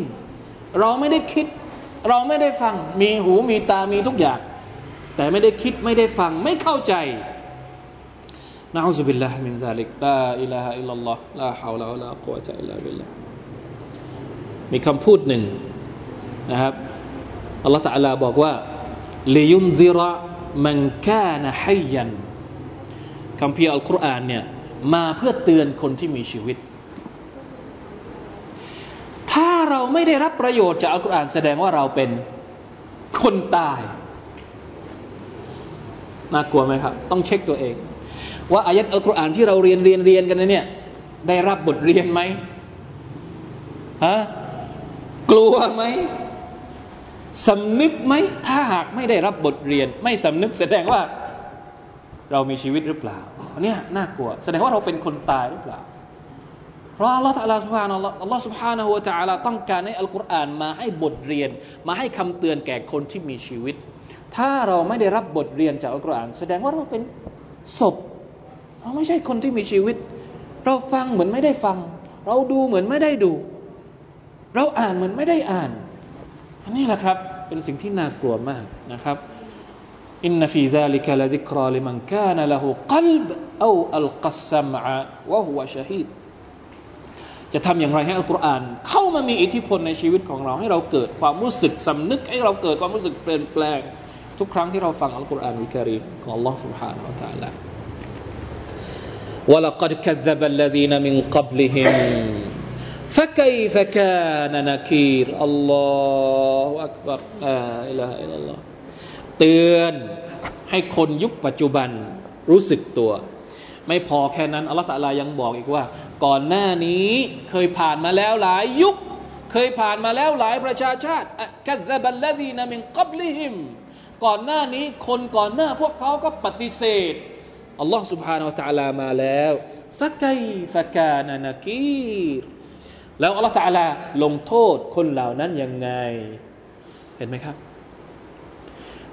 เราไม่ได้คิดเราไม่ได้ฟังมีหูมีตามีทุกอย่างแต่ไม่ได้คิดไม่ได้ฟังไม่เข้าใจนะอูซุบิลลาฮิมินซาลิกลาอิลาฮะอิลลัลลอฮลาฮาวละวะลากุวะตะอิลลาบิลลาฮมีคำพูดหนึ่งนะครับอัลเลาะห์ตะอาลาบอกว่าลิยุนซิระมันกานะฮัยยันคำพีอัลกุรอานเนี่ยมาเพื่อเตือนคนที่มีชีวิตถ้าเราไม่ได้รับประโยชน์จากอัลกุรอานแสดงว่าเราเป็นคนตายน่ากลัวไหมครับต้องเช็คตัวเองว่าอายะห์อัลกุรอานที่เราเรียนเรียนเรียนกันเนี่ยได้รับบทเรียนไหมฮะกลัวไหม สำนึกไหมถ้าหากไม่ได้รับบทเรียนไม่สำนึกแสดงว่าเรามีชีวิตหรือเปล่าเนี่ยน่ากลัวแสดงว่าเราเป็นคนตายหรือเปล่าเพราะอัลลอฮฺตะอาลาซุบฮานัลลอฮฺอัลลอฮฺซุบฮานะฮูวะตะอาลาต้องการให้อัลกุรอานมาให้บทเรียนมาให้คำเตือนแก่คนที่มีชีวิตถ้าเราไม่ได้รับบทเรียนจากอัลกุรอานแสดงว่าเราเป็นศพเราไม่ใช่คนที่มีชีวิตเราฟังเหมือนไม่ได้ฟังเราดูเหมือนไม่ได้ดูเราอ่านเหมือนไม่ได้อ่านอันนี้แหละครับเป็นสิ่งที่น่ากลัวมากนะครับอินนฟีซาลิกะละซิกรอลิมันกานะละฮูกัลบเอาอัลกัสซัมอะวะฮุวะชะฮีดจะทำอย่างไรให้อัลกุรอานเข้ามามีอิทธิพลในชีวิตของเราให้เราเกิดความรู้สึกสำนึกให้เราเกิดความรู้สึกเปลี่ยนแปลงทุกครั้งที่เราฟังอัลกุรอานวิกะรีมของ Allah Subhanahu Wa Taala วะละกัดกัซซะบัลละซีนะมินกับลิฮิมฟะกัยฟะกานะนะกีรอัลลอฮุอักบัรลาอิลาฮะอิลลัลลอฮเตือนให้คนยุคปัจจุบันรู้สึกตัวไม่พอแค่นั้นอัลเลาะห์ตะอาลายังบอกอีกว่าก่อนหน้านี้เคยผ่านมาแล้วหลายยุคเคยผ่านมาแล้วหลายประชาชาติกัซซะบัลละซีนะมินกับลิฮิมก่อนหน้านี้คนก่อนหน้าพวกเขาก็ปฏิเสธอัลลอฮฺซุบฮานะฮูวะตะอาลามาแล้วฟะกัยฟะกานะนะกีรแล้วอัลลอฮฺตะอาลาลงโทษคนเหล่านั้นยังไงเห็นไหมครับ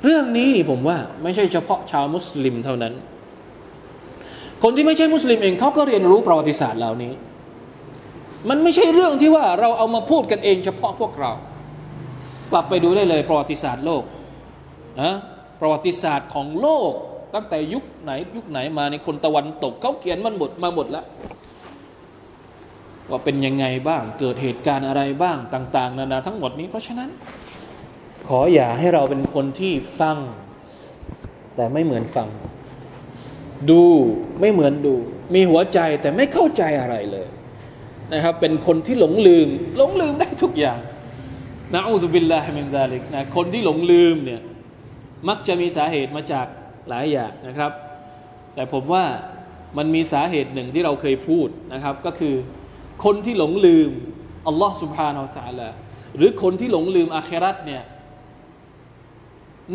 เรื่องนี้นี่ผมว่าไม่ใช่เฉพาะชาวมุสลิมเท่านั้นคนที่ไม่ใช่มุสลิมเองเขาก็เรียนรู้ประวัติศาสตร์เหล่านี้มันไม่ใช่เรื่องที่ว่าเราเอามาพูดกันเองเฉพาะพวกเรากลับไปดูได้เลยประวัติศาสตร์โลกนะประวัติศาสตร์ของโลกตั้งแต่ยุคไหนยุคไหนมาในคนตะวันตกเขาเขียนมันหมดมาหมดแล้วว่าเป็นยังไงบ้างเกิดเหตุการณ์อะไรบ้างต่างๆนานาทั้งหมดนี้เพราะฉะนั้นขออย่าให้เราเป็นคนที่ฟังแต่ไม่เหมือนฟังดูไม่เหมือนดูมีหัวใจแต่ไม่เข้าใจอะไรเลยนะครับเป็นคนที่หลงลืมหลงลืมได้ทุกอย่างนะอูซุบิลลาฮิมินซาลิกนะคนที่หลงลืมเนี่ยมักจะมีสาเหตุมาจากหลายอย่างนะครับแต่ผมว่ามันมีสาเหตุหนึ่งที่เราเคยพูดนะครับก็คือคนที่หลงลืมอัลลอฮฺซุบฮานะฮูวะตะอาลาหรือคนที่หลงลืมอาคิเราะห์เนี่ย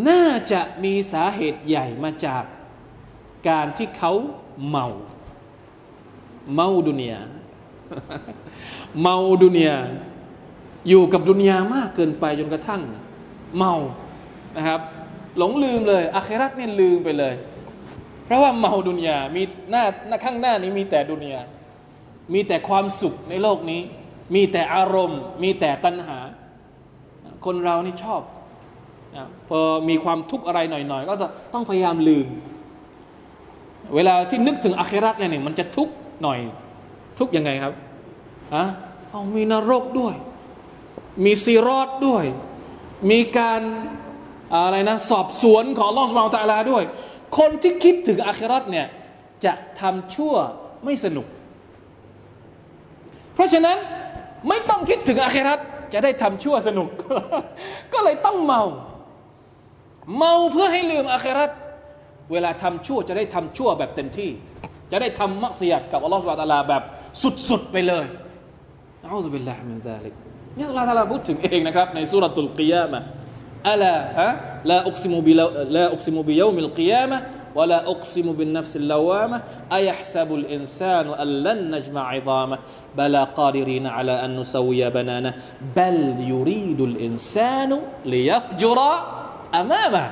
น่าจะมีสาเหตุใหญ่มาจากการที่เขาเมาเมาดุนยาเมาดุนยาอยู่กับดุนยามากเกินไปจนกระทั่งเมานะครับหลงลืมเลยอาคิเราะห์เนี่ยลืมไปเลยเพราะว่าเมาดุนยามีหน้าข้างหน้านี้มีแต่ดุนยามีแต่ความสุขในโลกนี้มีแต่อารมณ์มีแต่ตัณหาคนเรานี่ชอบนะพอมีความทุกข์อะไรหน่อยๆก็ต้องพยายามลืมเวลาที่นึกถึงอาคิเราะห์เนี่ยมันจะทุกข์หน่อยทุกข์ยังไงครับอ่ะเอามีนรกด้วยมีซีรอดด้วยมีการอะไรนะสอบสวนของอัลเลาะห์ซุบฮานะฮูวะตะอาลาด้วยคนที่คิดถึงอาคิเราะห์เนี่ยจะทำชั่วไม่สนุกเพราะฉะนั้นไม่ต้องคิดถึงอาคิเราะห์จะได้ทำชั่วสนุก ก็เลยต้องเมาเมาเพื่อให้ลืมอาคิเราะห์เวลาทำชั่วจะได้ทำชั่วแบบเต็มที่จะได้ทำมักซิยะฮ์กับอัลเลาะห์ซุบฮานะฮูวะตะอาลาแบบสุดๆไปเลยนะอูซุบิลลาฮิมินซาลิกเนี่ยอัลเลาะห์ตะอาลาพูดถึงเองนะครับในซูเราะตุลกิยามะฮ์ألا لا أقسم لا أقسم بيوم القيامة ولا أقسم بالنفس اللوامة أيحسب الإنسان أن لن نجمع عظامه بلى قادرين على أن نسوي بنانه بل يريد الإنسان ليفجر أمامه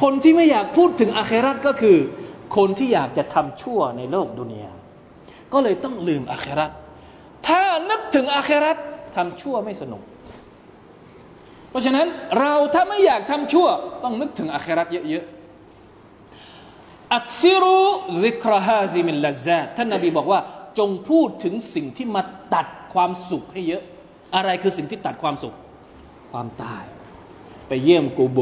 คนที่ไม่อยากพูดถึงอาคิเราะห์ก็คือคนที่อยากจะทำชั่วในโลกดุนยาก็เลยต้องลืมอาคิเราะห์ถ้านึกถึงอาคิเราะห์ทำชั่วไม่สนุกเพราะฉะนั้นเราถ้าไม่อยากทำชั่วต้องนึกถึงอาคิเราะห์เยอะๆอักซิรุซิกรฮาซิมิลลัซซาตท่านนบีบอกว่าจงพูดถึงสิ่งที่มาตัดความสุขให้เยอะอะไรคือสิ่งที่ตัดความสุขความตายไปเยี่ยมกูโบ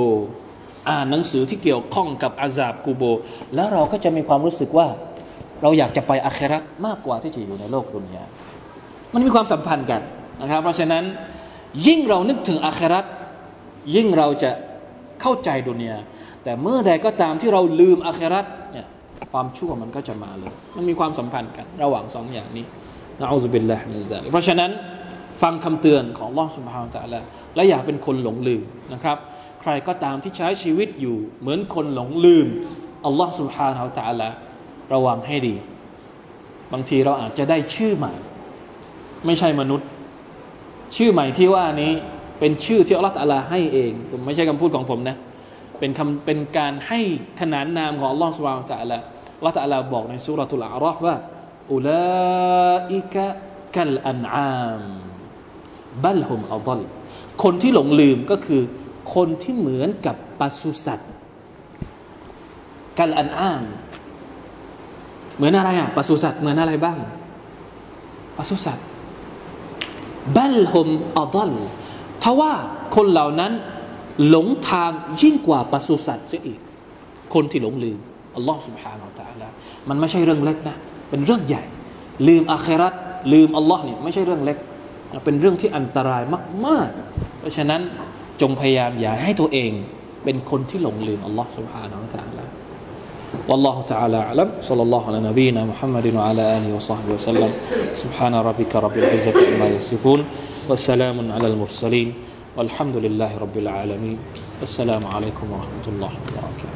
อ่านหนังสือที่เกี่ยวข้องกับอาซาบกูโบแล้วเราก็จะมีความรู้สึกว่าเราอยากจะไปอาคิเราะห์มากกว่าที่จะอยู่ในโลกดุนยามันมีความสัมพันธ์กันนะครับเพราะฉะนั้นยิ่งเรานึกถึงอาคิเราะห์ยิ่งเราจะเข้าใจดุนยาแต่เมื่อใดก็ตามที่เราลืมอาคิเราะห์เนี่ยความชั่วมันก็จะมาเลยมันมีความสัมพันธ์กันระหว่างสองอย่างนี้นะอูซุบิลลาฮิมินซาลิกเพราะฉะนั้น ฟังคำเตือนของอัลเลาะห์ซุบฮานะฮูวะตะอาลาและอย่าเป็นคนหลงลืมนะครับใครก็ตามที่ใช้ชีวิตอยู่เหมือนคนหลงลืมอัลเลาะห์ซุบฮานะฮูวะตะอาลาระวังให้ดีบางทีเราอาจจะได้ชื่อใหม่ไม่ใช่มนุษย์ชื่อใหม่ที่ว่านี้เป็นชื่อที่อัลเลาะห์ตะอาลาให้เองผมไม่ใช่คำพูดของผมนะเป็นคำเป็นการให้ขนานนามของอัลเลาะห์ซุบฮานะฮูวะตะอาลาอัลเลาะห์ตะอาลาบอกในซูเราะตุลอาราฟว่าอุลาอิกะกัลอันอามบัลฮุมอัฎลคนที่หลงลืมก็คือคนที่เหมือนกับปศุสัตว์กัลอันอามเหมือนอะไรอ่ะปศุสัตว์เหมือนอะไรบ้างปศุสัตว์บัลฮุมอัฎลทว่าคนเหล่านั้นหลงทางยิ่งกว่าปศุสัตว์ซะอีกคนที่หลงลืมอัลลอฮฺ سبحانه และ تعالى มันไม่ใช่เรื่องเล็กนะเป็นเรื่องใหญ่ลืมอาคิเราะห์ลืมอัลลอฮ์เนี่ยไม่ใช่เรื่องเล็กเป็นเรื่องที่อันตรายมากๆเพราะฉะนั้นจงพยายามอย่าให้ตัวเองเป็นคนที่หลงลืมอัลลอฮ์ سبحانه และ تعالى วัลลอฮุ تعالى อะลัมศ็อลลัลลอฮุอะลานบีนะมุฮัมมัดวะอะลาอาลิฮิวะศ็อฮบิฮิวะซัลลัมซุบฮานะร็อบบิกะร็อบบิลอิซซะติอัมมายัศิฟูนวัสสลามุอะลัลมุรซะลีนوالحمد لله رب العالمين السلام عليكم ورحمة الله وبركاته